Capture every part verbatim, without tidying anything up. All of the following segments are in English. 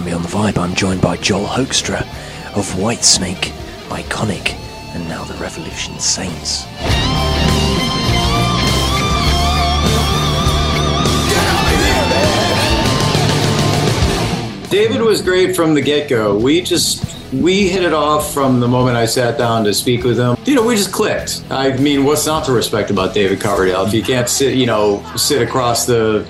Join me on The Vibe. I'm joined by Joel Hoekstra of Whitesnake, Iconic, and now the Revolution Saints. David was great from the get-go. We just, we hit it off from the moment I sat down to speak with him. You know, we just clicked. I mean, what's not to respect about David Coverdale? If you can't sit, you know, sit across the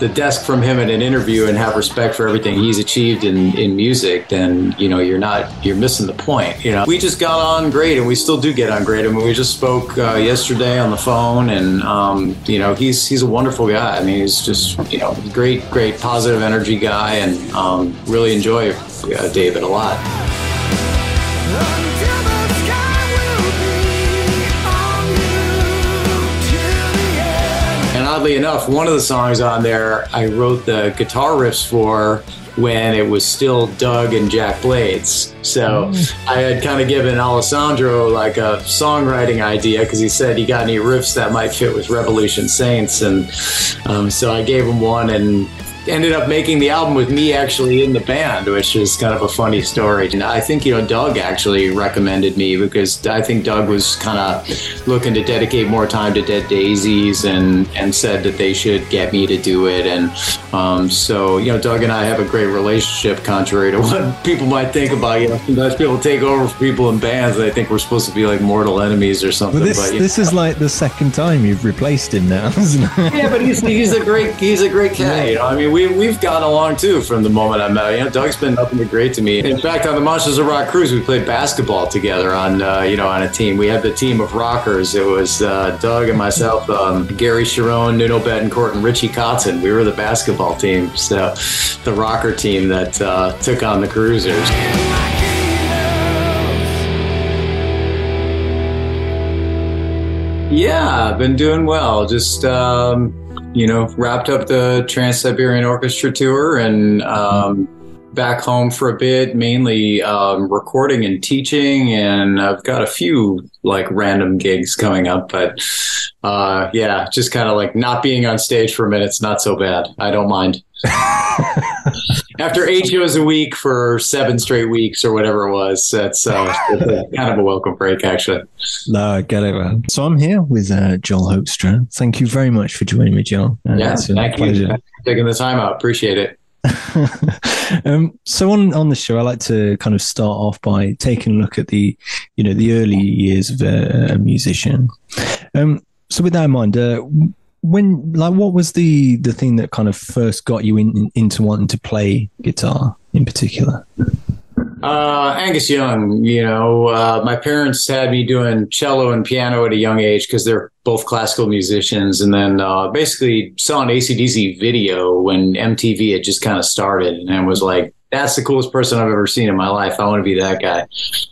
the desk from him in an interview and have respect for everything he's achieved in, in music, then, you know, you're not, you're missing the point, you know. We just got on great, and we still do get on great. I mean, we just spoke uh, yesterday on the phone, and, um, you know, he's he's a wonderful guy. I mean, he's just, you know, great, great positive energy guy, and, um, Um, really enjoy uh, David a lot. And oddly enough, one of the songs on there I wrote the guitar riffs for when it was still Doug and Jack Blades. So mm. I had kind of given Alessandro like a songwriting idea, because he said, you got any riffs that might fit with Revolution Saints? And um, so I gave him one, and ended up making the album with me actually in the band, which is kind of a funny story. And I think, you know, Doug actually recommended me, because I think Doug was kind of looking to dedicate more time to Dead Daisies, and, and said that they should get me to do it. And um, so, you know, Doug and I have a great relationship, contrary to what people might think about, you know, sometimes people take over for people in bands, and I think we're supposed to be like mortal enemies or something. Well, this but, this know. is like the second time you've replaced him now, isn't it? Yeah, but he's, he's a great, he's a great cat, you know, I mean, We, we've gotten along, too, from the moment I met. You know, Doug's been nothing but great to me. In fact, on the Monsters of Rock cruise, we played basketball together on, uh, you know, on a team. We had the team of rockers. It was uh, Doug and myself, um, Gary Cherone, Nuno Bettencourt, and Richie Kotzen. We were the basketball team, so the rocker team that uh, took on the cruisers. Yeah, I've been doing well. Just... Um, You know, wrapped up the Trans-Siberian Orchestra tour, and um, back home for a bit, mainly um, recording and teaching. And I've got a few like random gigs coming up, but uh, yeah, just kind of like not being on stage for a minute's not so bad. I don't mind. After eight shows a week for seven straight weeks or whatever it was, that's uh, kind of a welcome break, actually. No, I get it, man. So I'm here with uh, Joel Hoekstra. Thank you very much for joining me, Joel. Uh, yeah, thank you for taking the time out. Appreciate it. um, so on, on the show, I like to kind of start off by taking a look at the, you know, the early years of a, a musician. Um, so with that in mind, uh, when, like, what was the, the thing that kind of first got you in, in, into wanting to play guitar in particular? Uh, Angus Young, you know, uh, my parents had me doing cello and piano at a young age, because they're both classical musicians, and then uh, basically saw an A C D C video when M T V had just kind of started, and I was like, that's the coolest person I've ever seen in my life. I want to be that guy.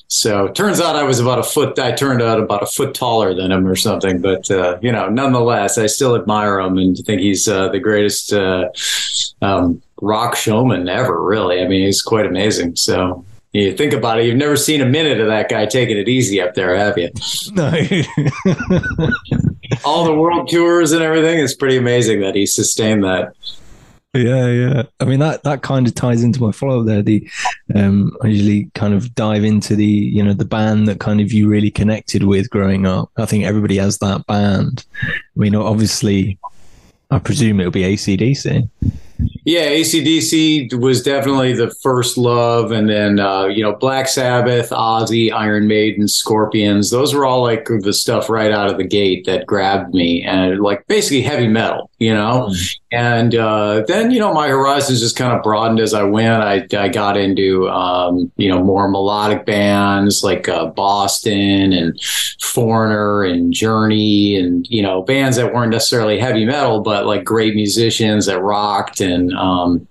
So turns out I was about a foot, I turned out about a foot taller than him or something. But, uh, you know, nonetheless, I still admire him and think he's uh, the greatest uh, um, rock showman ever, really. I mean, he's quite amazing. So you think about it, you've never seen a minute of that guy taking it easy up there, have you? No. All the world tours and everything, it's pretty amazing that he sustained that. Yeah, yeah. I mean, that, that kind of ties into my follow-up there. The um, I usually kind of dive into the, you know, the band that kind of you really connected with growing up. I think everybody has that band. I mean, obviously, I presume it'll be A C D C. Yeah, A C D C was definitely the first love. And then, uh, you know, Black Sabbath, Ozzy, Iron Maiden, Scorpions. Those were all like the stuff right out of the gate that grabbed me, and like basically heavy metal, you know. Mm. And uh, then, you know, my horizons just kind of broadened as I went. I, I got into, um, you know, more melodic bands like uh, Boston and Foreigner and Journey, and, you know, bands that weren't necessarily heavy metal, but like great musicians that rocked. And, um,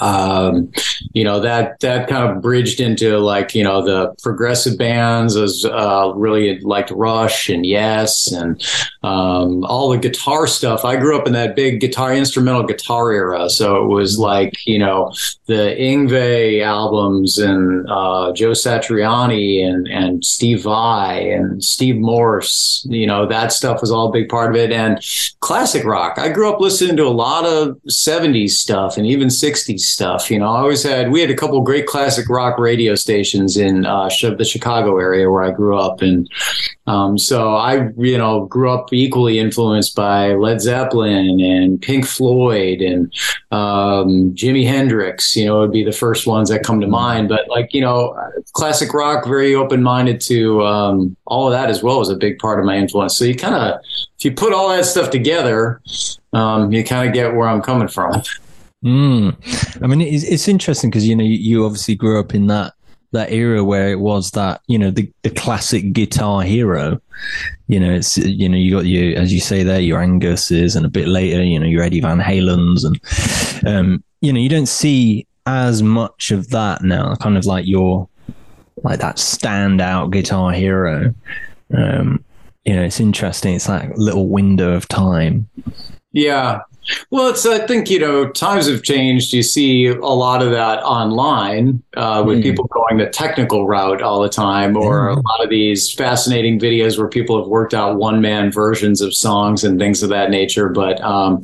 um, you know, that, that kind of bridged into like, you know, the progressive bands. I was, uh, really liked Rush and Yes, and, um, all the guitar stuff. I grew up in that big guitar, instrumental guitar era. So it was like, you know, the Yngwie albums, and, uh, Joe Satriani, and, and Steve Vai, and Steve Morse, you know, that stuff was all a big part of it. And classic rock. I grew up listening to a lot of seventies stuff, and even sixties stuff. You know, I always had, we had a couple of great classic rock radio stations in uh, the Chicago area where I grew up. And um, so I, you know, grew up equally influenced by Led Zeppelin and Pink Floyd and um, Jimi Hendrix, you know, would be the first ones that come to mind. But like, you know, classic rock, very open-minded to um, all of that as well as a big part of my influence. So you kind of, if you put all that stuff together, um, you kind of get where I'm coming from. Mm. I mean, it's, it's interesting because, you know, you, you obviously grew up in that that era where it was that, you know, the, the classic guitar hero. You know, it's, you know, you got your, as you say there, your Angus's and a bit later, you know, your Eddie Van Halen's and, um, you know, you don't see as much of that now, kind of like your, like that standout guitar hero. Um, you know, it's interesting. It's like a little window of time. Yeah. Well, it's, I think, you know, times have changed. You see a lot of that online uh, with mm. people going the technical route all the time, or mm. a lot of these fascinating videos where people have worked out one-man versions of songs and things of that nature. But, um,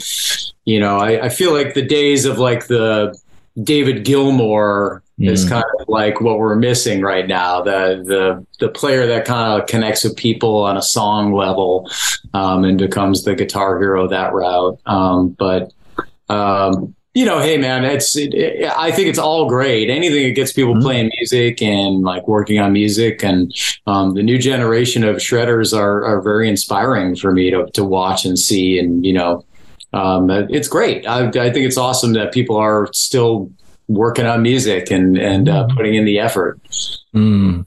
you know, I, I feel like the days of like the David Gilmour mm. is kind of like what we're missing right now. The the the player that kind of connects with people on a song level, um, and becomes the guitar hero that route. Um, but um, you know, hey man, it's it, it, I think it's all great. Anything that gets people mm. playing music and like working on music, and um, the new generation of shredders are are very inspiring for me to to watch and see, and you know. Um, it's great. I, I think it's awesome that people are still working on music and, and uh, putting in the effort. Mm.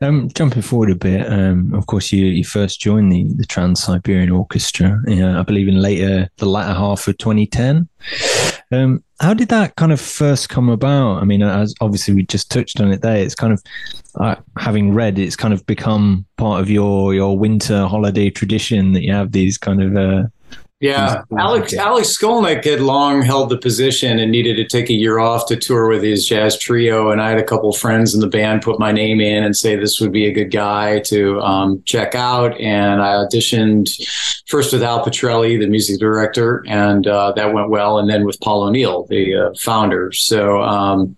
Um, jumping forward a bit, um, of course, you, you first joined the, the Trans-Siberian Orchestra, uh, I believe in later the latter half of twenty ten. Um, how did that kind of first come about? I mean, as obviously we just touched on it there, it's kind of, uh, having read, it's kind of become part of your, your winter holiday tradition that you have these kind of... Uh, Yeah, Alex Alex Skolnick had long held the position and needed to take a year off to tour with his jazz trio. And I had a couple of friends in the band put my name in and say this would be a good guy to um, check out. And I auditioned first with Al Petrelli, the music director, and uh, that went well. And then with Paul O'Neill, the uh, founder. So, um,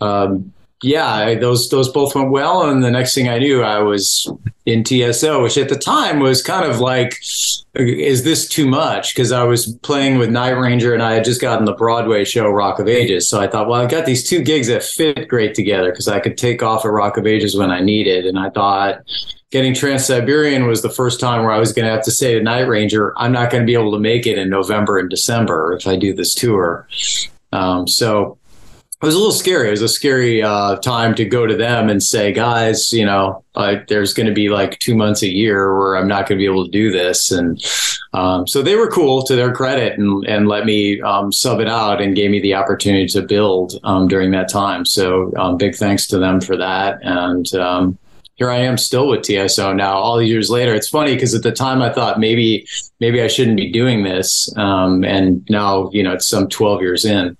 um, yeah, those those both went well. And the next thing I knew, I was in T S O, which at the time was kind of like... is this too much? Because I was playing with Night Ranger and I had just gotten the Broadway show Rock of Ages. So I thought, well, I've got these two gigs that fit great together because I could take off at Rock of Ages when I needed. And I thought getting Trans-Siberian was the first time where I was going to have to say to Night Ranger, I'm not going to be able to make it in November and December if I do this tour. Um, so it was a little scary. It was a scary uh, time to go to them and say, guys, you know, uh, there's going to be like two months a year where I'm not going to be able to do this. And um, so they were cool to their credit and, and let me um, sub it out and gave me the opportunity to build um, during that time. So um, big thanks to them for that. And um, here I am still with T S O now, all these years later. It's funny because at the time I thought maybe maybe I shouldn't be doing this. Um, and now, you know, it's some twelve years in.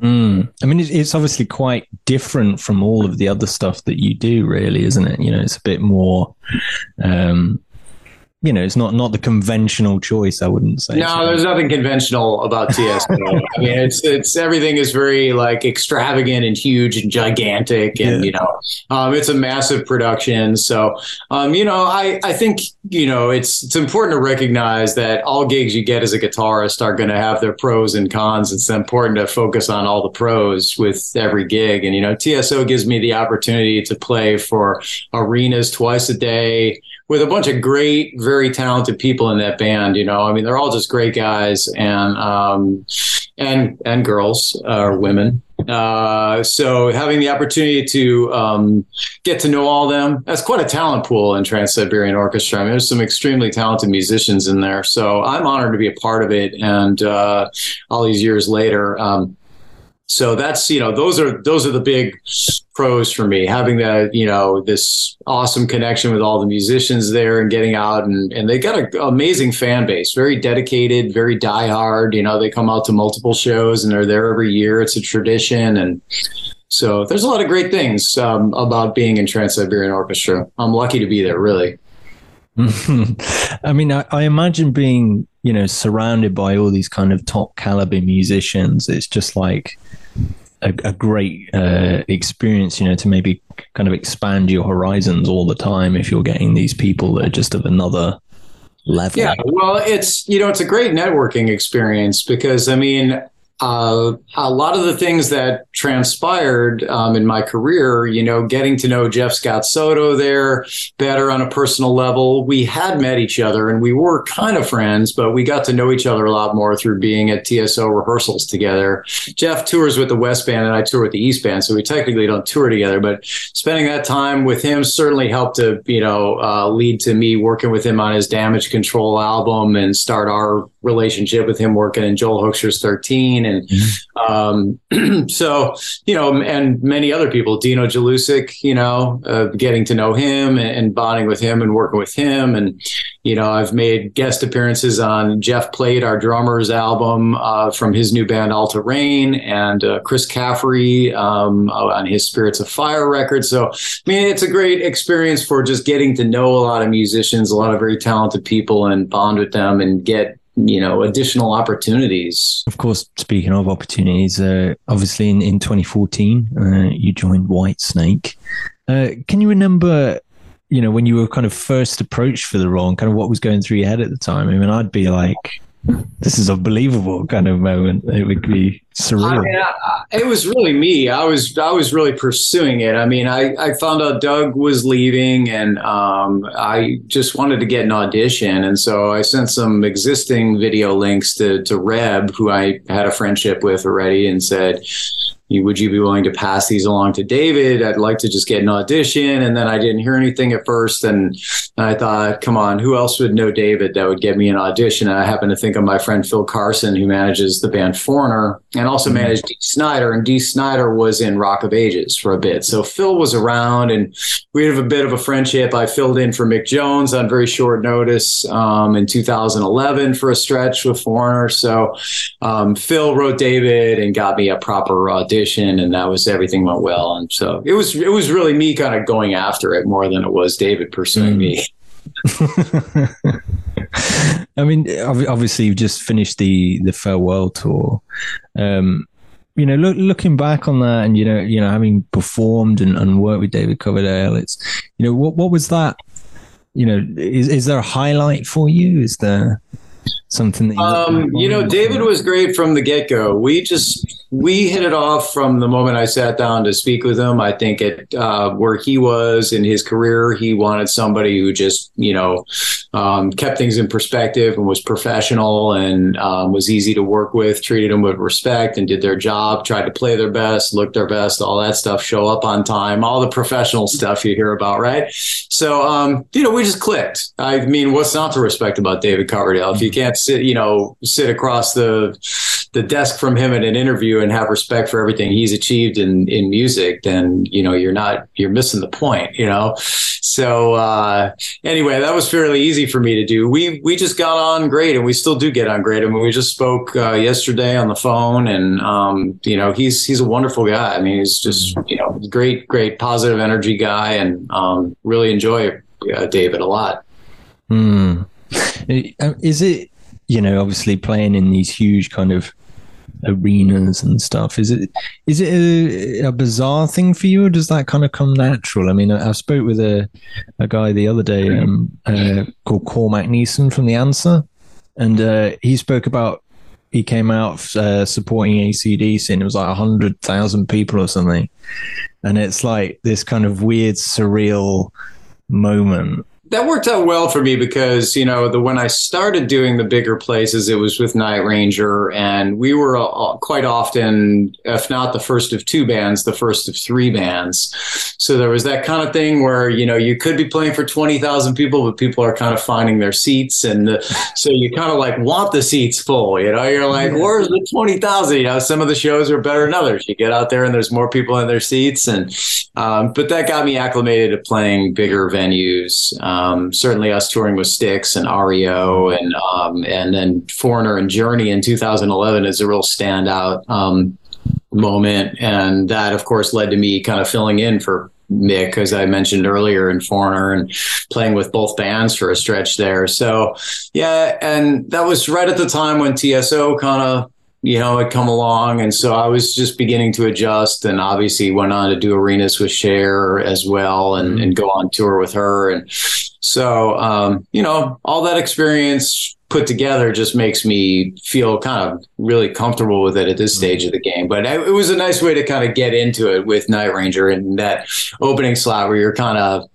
Mm. I mean, it's obviously quite different from all of the other stuff that you do, really, isn't it? You know, it's a bit more, um, you know, it's not, not the conventional choice, I wouldn't say. No, so. There's nothing conventional about T S O. I mean, it's it's everything is very like extravagant and huge and gigantic, and yeah. you know, um, it's a massive production. So, um, you know, I I think you know it's it's important to recognize that all gigs you get as a guitarist are going to have their pros and cons. It's important to focus on all the pros with every gig, and you know, T S O gives me the opportunity to play for arenas twice a day with a bunch of great, very talented people in that band. You know, I mean, they're all just great guys and, um, and, and girls or uh, women. Uh, so having the opportunity to, um, get to know all of them, that's quite a talent pool in Trans-Siberian Orchestra. I mean, there's some extremely talented musicians in there, so I'm honored to be a part of it. And, uh, all these years later, um, so that's, you know, those are, those are the big pros for me, having that, you know, this awesome connection with all the musicians there and getting out and, and they got an amazing fan base, very dedicated, very diehard, you know, they come out to multiple shows and they're there every year. It's a tradition. And so there's a lot of great things um, about being in Trans-Siberian Orchestra. I'm lucky to be there, really. I mean, I, I imagine being, you know, surrounded by all these kind of top caliber musicians, it's just like a, a great uh, experience, you know, to maybe kind of expand your horizons all the time if you're getting these people that are just of another level. Yeah, well, it's, you know, it's a great networking experience because, I mean, uh, a lot of the things that transpired um, in my career, you know, getting to know Jeff Scott Soto there better on a personal level. We had met each other and we were kind of friends, but we got to know each other a lot more through being at T S O rehearsals together. Jeff tours with the West Band and I tour with the East Band, so we technically don't tour together, but spending that time with him certainly helped to, you know, uh, lead to me working with him on his Damage Control album and start our relationship with him working in Joel Hoekscher's thirteen. And um, so, you know, and many other people, Dino Jelusic, you know, uh, getting to know him and, and bonding with him and working with him. And, you know, I've made guest appearances on Jeff Plate, our drummer's album uh, from his new band, All Terrain, and uh, Chris Caffrey um, on his Spirits of Fire record. So, I mean, it's a great experience for just getting to know a lot of musicians, a lot of very talented people, and bond with them and get, you know, additional opportunities. Of course, speaking of opportunities, uh, obviously in, in twenty fourteen, uh, you joined Whitesnake. Uh, can you remember, you know, when you were kind of first approached for the role and kind of what was going through your head at the time? I mean, I'd be like, this is unbelievable kind of moment. It would be surreal. I mean, I, it was really me. I was I was really pursuing it. I mean, I, I found out Doug was leaving and um, I just wanted to get an audition. And so I sent some existing video links to, to Reb, who I had a friendship with already, and said, would you be willing to pass these along to David? I'd like to just get an audition. And then I didn't hear anything at first. And I thought, come on, who else would know David that would get me an audition? And I happened to think of my friend Phil Carson, who manages the band Foreigner and also managed Dee Snider. And Dee Snider was in Rock of Ages for a bit. So Phil was around and we had a bit of a friendship. I filled in for Mick Jones on very short notice um, in two thousand eleven for a stretch with Foreigner. So um, Phil wrote David and got me a proper audition. And that was, everything went well. And so it was, it was really me kind of going after it more than it was David pursuing mm. me. I mean, obviously you've just finished the, the farewell tour. Um, you know, look, looking back on that and, you know, you know, having performed and, and worked with David Coverdale, it's, you know, what, what was that, you know, is, is there a highlight for you? Is there something that you, um, you know, David was great from the get go. We just, We hit it off from the moment I sat down to speak with him. I think at uh, where he was in his career, he wanted somebody who just, you know, um, kept things in perspective and was professional and um, was easy to work with, treated them with respect and did their job, tried to play their best, look their best, all that stuff, show up on time, all the professional stuff you hear about, right? So, um, you know, we just clicked. I mean, what's not to respect about David Coverdale? If you can't sit, you know, sit across the the desk from him in an interview and have respect for everything he's achieved in, in music, then, you know, you're not, you're missing the point, you know? So uh, anyway, that was fairly easy for me to do. We, we just got on great and we still do get on great. I mean, we just spoke uh, yesterday on the phone and, um, you know, he's, he's a wonderful guy. I mean, he's just, you know, great, great positive energy guy and um, really enjoy uh, David a lot. Mm. Is it, you know, obviously playing in these huge kind of arenas and stuff, is it is it a, a bizarre thing for you, or does that kind of come natural? I mean, I, I spoke with a, a guy the other day um, uh, called Cormac Neeson from The Answer, and uh, he spoke about, he came out uh, supporting A C D C and it was like one hundred thousand people or something. And it's like this kind of weird, surreal moment. That worked out well for me because, you know, the when I started doing the bigger places, it was with Night Ranger, and we were all, quite often, if not the first of two bands, the first of three bands. So there was that kind of thing where, you know, you could be playing for twenty thousand people, but people are kind of finding their seats. And the, so you kind of like want the seats full, you know, you're like, where's the twenty thousand? You know, some of the shows are better than others. You get out there and there's more people in their seats. And um, but that got me acclimated to playing bigger venues. Um, Um, certainly us touring with Styx and R E O and um, and then Foreigner and Journey in two thousand eleven is a real standout um, moment. And that, of course, led to me kind of filling in for Mick, as I mentioned earlier, in Foreigner, and playing with both bands for a stretch there. So, yeah, and that was right at the time when T S O kind of, you know, had come along. And so I was just beginning to adjust, and obviously went on to do arenas with Cher as well, and, mm-hmm. and go on tour with her. And so, um, you know, all that experience put together just makes me feel kind of really comfortable with it at this stage of the game. But it was a nice way to kind of get into it with Night Ranger, and that opening slot where you're kind of,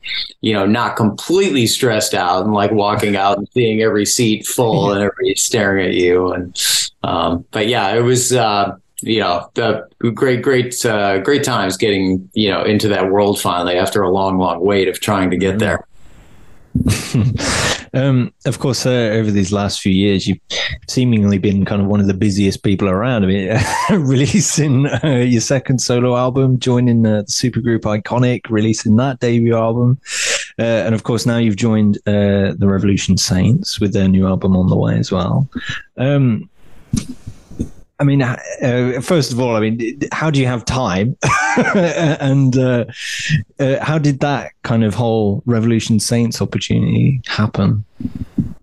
you know, not completely stressed out and like walking out and seeing every seat full and everybody staring at you. And, um, but yeah, it was, uh, you know, the great, great, uh, great times getting, you know, into that world finally after a long, long wait of trying to get there. um, of course, uh, over these last few years, you've seemingly been kind of one of the busiest people around. I mean, releasing uh, your second solo album, joining uh, the supergroup Iconic, releasing that debut album. Uh, and of course, now you've joined uh, the Revolution Saints with their new album on the way as well. Um, I mean, uh, first of all, I mean, how do you have time? and uh, uh, how did that kind of whole Revolution Saints opportunity happen?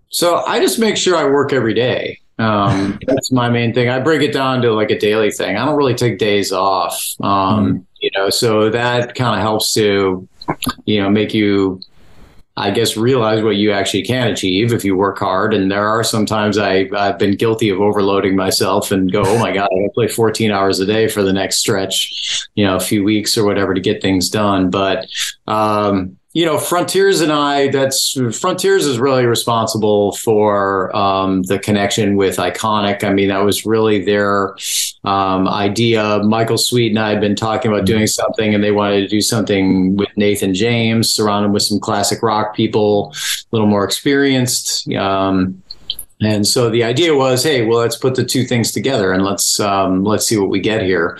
So I just make sure I work every day. Um, that's my main thing. I break it down to like a daily thing. I don't really take days off, um, mm. you know, so that kind of helps to, you know, make you, I guess, realize what you actually can achieve if you work hard. And there are sometimes I, I've been guilty of overloading myself and go, oh my God, I gotta play fourteen hours a day for the next stretch, you know, a few weeks or whatever to get things done. But, um, you know, Frontiers and I, that's Frontiers is really responsible for um, the connection with Iconic. I mean, that was really their um, idea. Michael Sweet and I had been talking about doing something, and they wanted to do something with Nathan James, surround him with some classic rock people, a little more experienced. Um, and so the idea was, hey, well, let's put the two things together and let's um, let's see what we get here.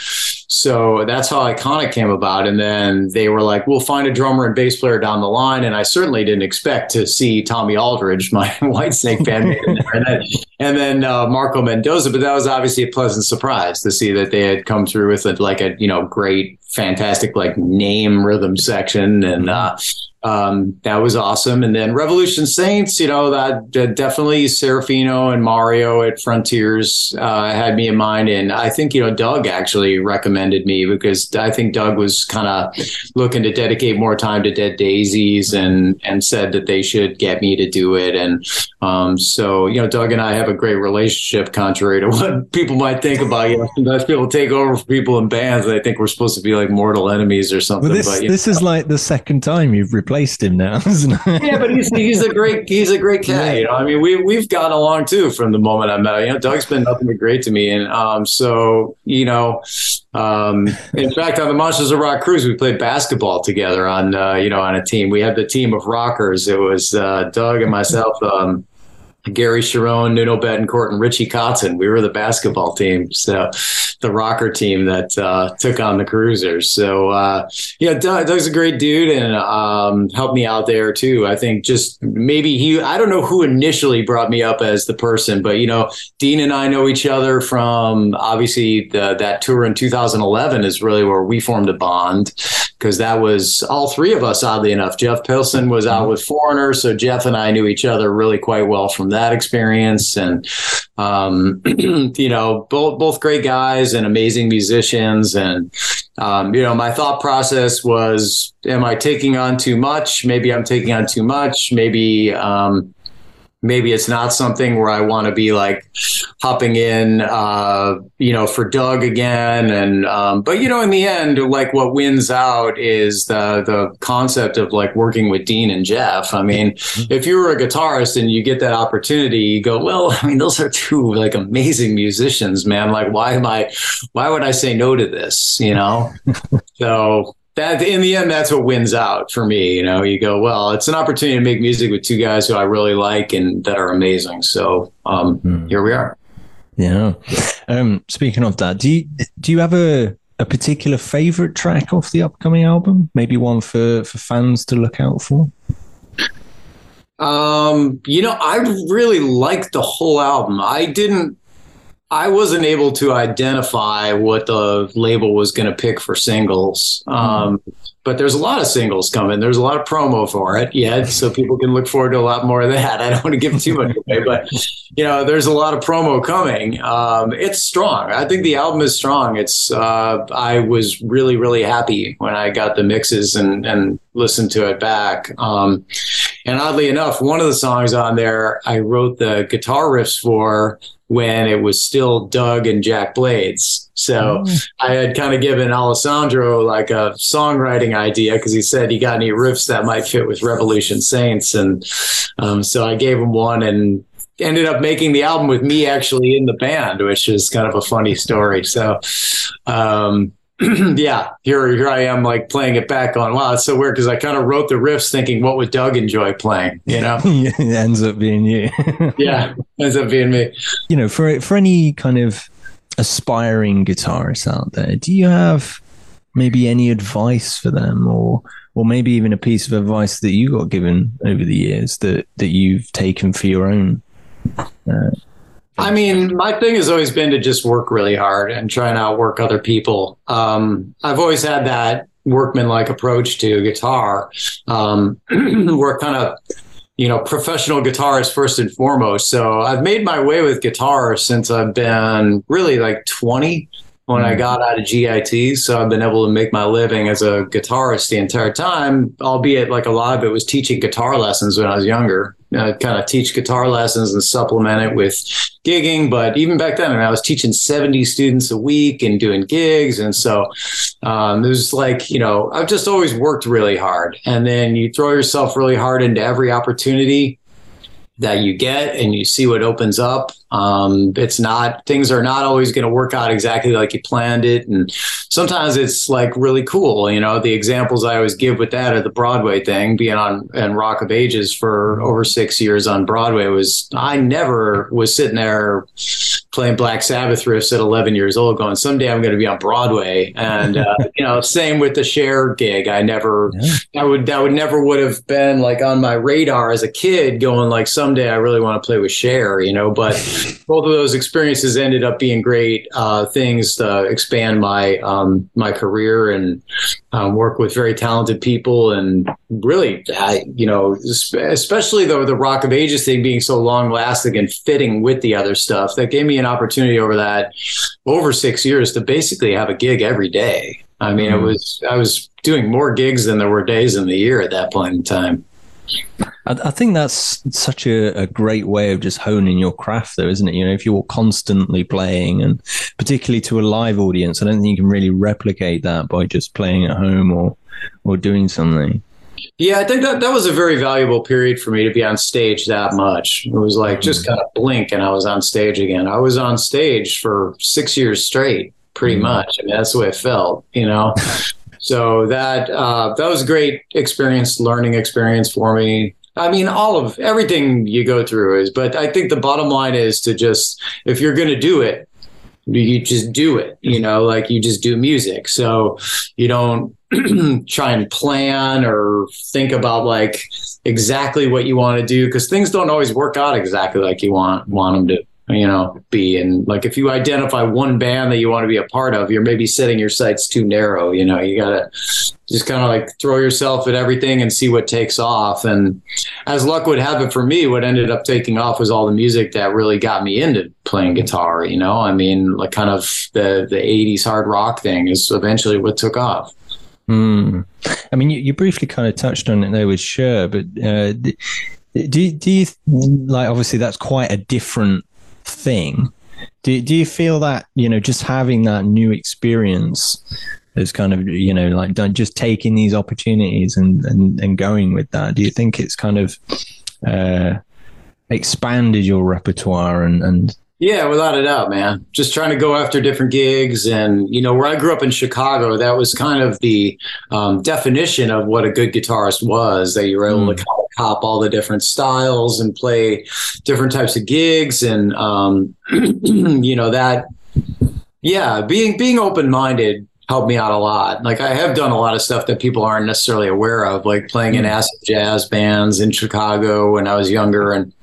So that's how Iconic came about. And then they were like, we'll find a drummer and bass player down the line. And I certainly didn't expect to see Tommy Aldridge, my Whitesnake bandmate, in there. And then, and then uh, Marco Mendoza. But that was obviously a pleasant surprise to see that they had come through with a, like a, you know, great, fantastic, like name rhythm section. And uh, um, that was awesome. And then Revolution Saints, you know, that uh, definitely Serafino and Mario at Frontiers uh, had me in mind. And I think, you know, Doug actually recommended me, because I think Doug was kind of looking to dedicate more time to Dead Daisies, and and said that they should get me to do it. And um, so, you know, Doug and I have a great relationship, contrary to what people might think about. You know, sometimes people take over for people in bands, and I think we're supposed to be like mortal enemies or something. Well, this but, this know. is like the second time you've replaced him now, isn't it? Yeah, but he's he's a great he's a great cat. You know, I mean, we we've gotten along too from the moment I met. You know, Doug's been nothing but great to me, and um, so you know. Um, Um, in fact, on the Monsters of Rock cruise, we played basketball together on, uh, you know, on a team. We had the team of rockers. It was uh, Doug and myself, um, Gary Cherone, Nuno Bettencourt, and Richie Kotzen. We were the basketball team, so the rocker team that uh, took on the cruisers. So, uh, yeah, Doug, Doug's a great dude, and um, helped me out there too. I think just maybe he, I don't know who initially brought me up as the person, but, you know, Dean and I know each other from obviously the, that tour in two thousand eleven is really where we formed a bond, because that was all three of us, oddly enough. Jeff Pilson was out with Foreigner, so Jeff and I knew each other really quite well from that experience. And um you know, both both great guys and amazing musicians. And um you know, my thought process was, am I taking on too much? Maybe I'm taking on too much. Maybe um Maybe it's not something where I want to be like hopping in, uh, you know, for Doug again. And um, but, you know, in the end, like what wins out is the the concept of like working with Dean and Jeff. I mean, if you were a guitarist and you get that opportunity, you go, well, I mean, those are two like amazing musicians, man. Like, why am I why would I say no to this? You know, so. That in the end, that's what wins out for me. You know, you go, well, it's an opportunity to make music with two guys who I really like and that are amazing. So um, mm. here we are. Yeah. Um, speaking of that, do you do you have a, a particular favorite track off the upcoming album? Maybe one for, for fans to look out for? Um, you know, I really liked the whole album. I didn't. I wasn't able to identify what the label was going to pick for singles, um, but there's a lot of singles coming. There's a lot of promo for it yet, so people can look forward to a lot more of that. I don't want to give too much away, but you know, there's a lot of promo coming. Um, it's strong. I think the album is strong. It's. Uh, I was really, really happy when I got the mixes and and listened to it back. Um, and oddly enough, one of the songs on there I wrote the guitar riffs for when it was still Doug and Jack Blades. So oh. I had kind of given Alessandro like a songwriting idea because he said he got any riffs that might fit with Revolution Saints. And um, so I gave him one and ended up making the album with me actually in the band, which is kind of a funny story. So um, yeah, here, here I am like playing it back on. Wow, it's so weird because I kind of wrote the riffs thinking what would Doug enjoy playing, you know? It ends up being you. Yeah. Ends up being me. You know, for for any kind of aspiring guitarist out there, do you have maybe any advice for them, or or maybe even a piece of advice that you got given over the years that that you've taken for your own? Uh, I mean, my thing has always been to just work really hard and try and outwork other people. Um, I've always had that workmanlike approach to guitar. Um, we're kind of, you know, professional guitarists first and foremost. So I've made my way with guitar since I've been really like twenty when I got out of G I T. So I've been able to make my living as a guitarist the entire time, albeit like a lot of it was teaching guitar lessons when I was younger. I kind of teach guitar lessons and supplement it with gigging. But even back then, I mean, I was teaching seventy students a week and doing gigs. And so um, it was like, you know, I've just always worked really hard. And then you throw yourself really hard into every opportunity that you get and you see what opens up. Um, it's not, things are not always going to work out exactly like you planned it. And sometimes it's like really cool. You know, the examples I always give with that are the Broadway thing, being on and Rock of Ages for over six years on Broadway was, I never was sitting there playing Black Sabbath riffs at eleven years old going, someday I'm going to be on Broadway. And, uh, you know, same with the Cher gig. I never, yeah. I would, that would never would have been like on my radar as a kid going like, someday I really want to play with Cher, you know, but both of those experiences ended up being great uh, things to expand my, um, my career and um, work with very talented people. And really, I, you know, especially though the Rock of Ages thing being so long lasting and fitting with the other stuff that gave me an opportunity over that over six years to basically have a gig every day. I mean, mm-hmm. it was, I was doing more gigs than there were days in the year at that point in time. I, I think that's such a, a great way of just honing your craft though, isn't it? You know, if you're constantly playing and particularly to a live audience, I don't think you can really replicate that by just playing at home or, or doing something. Yeah, I think that, that was a very valuable period for me to be on stage that much. It was like just kind of blink and I was on stage again. I was on stage for six years straight, pretty much. I mean, that's the way it felt, you know? So that uh, that was a great experience, learning experience for me. I mean, all of everything you go through is, but I think the bottom line is to just, if you're going to do it, you just do it, you know, like you just do music. So you don't try and plan or think about like exactly what you want to do because things don't always work out exactly like you want want them to. You know, be and like if you identify one band that you want to be a part of, you're maybe setting your sights too narrow. You know, you gotta just kind of like throw yourself at everything and see what takes off. And as luck would have it for me, what ended up taking off was all the music that really got me into playing guitar. You know, I mean, like kind of the the eighties hard rock thing is eventually what took off. Mm. I mean, you, you briefly kind of touched on it there with Cher, but uh, do do you like obviously that's quite a different thing. Do do you feel that, you know, just having that new experience is kind of, you know, like don't just taking these opportunities and, and, and going with that? Do you think it's kind of uh, expanded your repertoire and, and yeah, without a doubt, man. Just trying to go after different gigs. And, you know, where I grew up in Chicago, that was kind of the um, definition of what a good guitarist was, that you were able mm. to kind of cop all the different styles and play different types of gigs. And, um, you know, that, yeah, being being open-minded helped me out a lot. Like I have done a lot of stuff that people aren't necessarily aware of, like playing in acid jazz bands in Chicago when I was younger and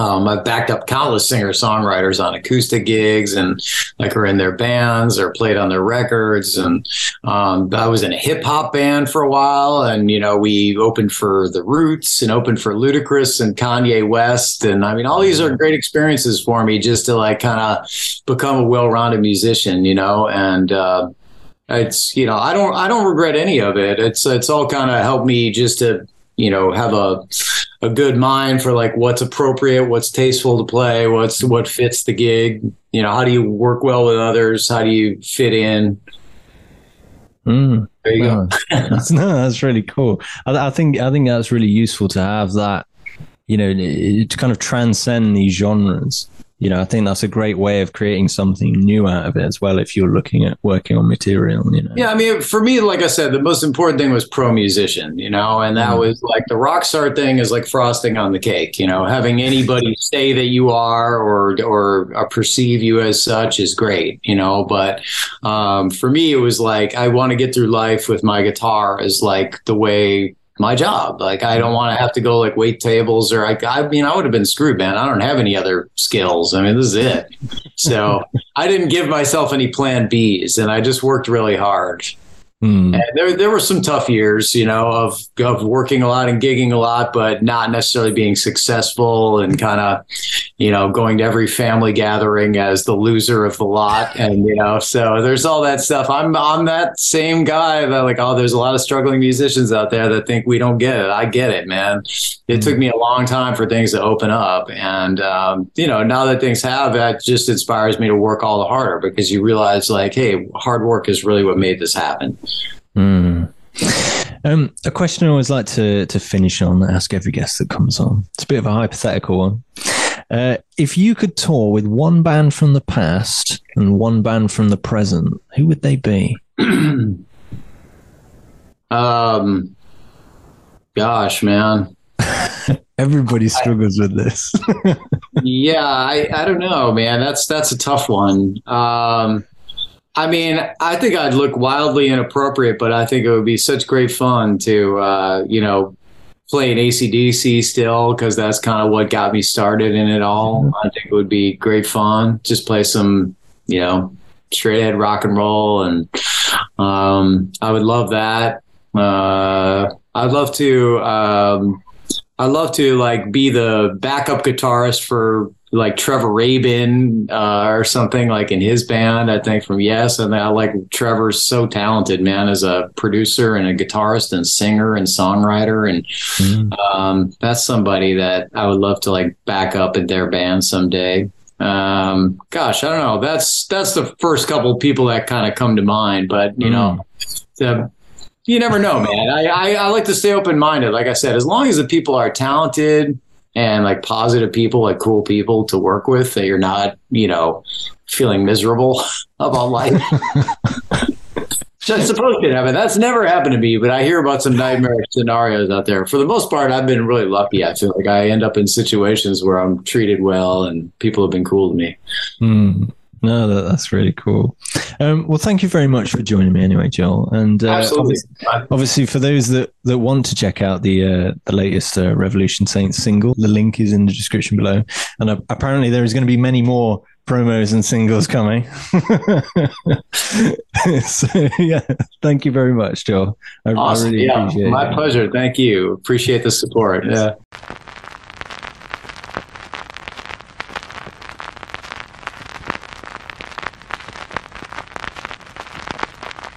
Um, I've backed up countless singer-songwriters on acoustic gigs and like are in their bands or played on their records. And um, I was in a hip hop band for a while. And, you know, we opened for The Roots and opened for Ludacris and Kanye West. And I mean, all these are great experiences for me just to like kind of become a well-rounded musician, you know, and uh, it's, you know, I don't I don't regret any of it. It's it's all kind of helped me just to, you know, have a a good mind for like what's appropriate, what's tasteful to play, what's what fits the gig, you know, how do you work well with others, how do you fit in. Mm, there you wow. go. that's, no, that's really cool. I, I think I think that's really useful to have that, you know, to kind of transcend these genres. You know, I think that's a great way of creating something new out of it as well. If you're looking at working on material, you know. Yeah, I mean, for me, like I said, the most important thing was pro musician, you know, and that mm. was like the rock star thing is like frosting on the cake, you know, having anybody say that you are or or, or perceive you as such is great, you know. But um, for me, it was like I want to get through life with my guitar as like the way. My job. Like, I don't want to have to go like wait tables or I, I mean, I would have been screwed, man. I don't have any other skills. I mean, this is it. So I didn't give myself any plan Bs and I just worked really hard. Mm. And there, there were some tough years, you know, of, of working a lot and gigging a lot, but not necessarily being successful and kind of, you know, going to every family gathering as the loser of the lot. And, you know, so there's all that stuff. I'm, I'm that same guy that like, oh, there's a lot of struggling musicians out there that think we don't get it. I get it, man. It mm. took me a long time for things to open up. And, um, you know, now that things have, that just inspires me to work all the harder because you realize like, hey, hard work is really what made this happen. Mm. Um, a question I always like to to finish on and ask every guest that comes on. It's a bit of a hypothetical one. Uh, if you could tour with one band from the past and one band from the present, who would they be? um, gosh, man. Everybody struggles I, with this. yeah, I, I don't know, man. That's that's a tough one. Um I mean, I think I'd look wildly inappropriate, but I think it would be such great fun to, uh, you know, play an A C D C still because that's kind of what got me started in it all. Mm-hmm. I think it would be great fun. Just play some, you know, straight ahead rock and roll. And um, I would love that. Uh, I'd love to, um, I'd love to like be the backup guitarist for like Trevor Rabin uh, or something like in his band, I think from Yes. And I like Trevor's so talented, man, as a producer and a guitarist and singer and songwriter. And mm. um, that's somebody that I would love to like back up in their band someday. Um, gosh, I don't know. That's, that's the first couple of people that kind of come to mind, but you mm. know, the, you never know, man. I, I, I like to stay open-minded. Like I said, as long as the people are talented, and like positive people, like cool people to work with that you're not, you know, feeling miserable about life. Which I suppose it happened. That's never happened to me, but I hear about some nightmare scenarios out there. For the most part, I've been really lucky. I feel like I end up in situations where I'm treated well and people have been cool to me. Mm. No, that, that's really cool. Um, well, thank you very much for joining me anyway, Joel. And uh, Absolutely. Obviously, obviously for those that, that want to check out the uh, the latest uh, Revolution Saints single, the link is in the description below. And uh, apparently there is going to be many more promos and singles coming. So, yeah, thank you very much, Joel. I, awesome. I really yeah, appreciate it. My pleasure. Thank you. Appreciate the support. Yeah.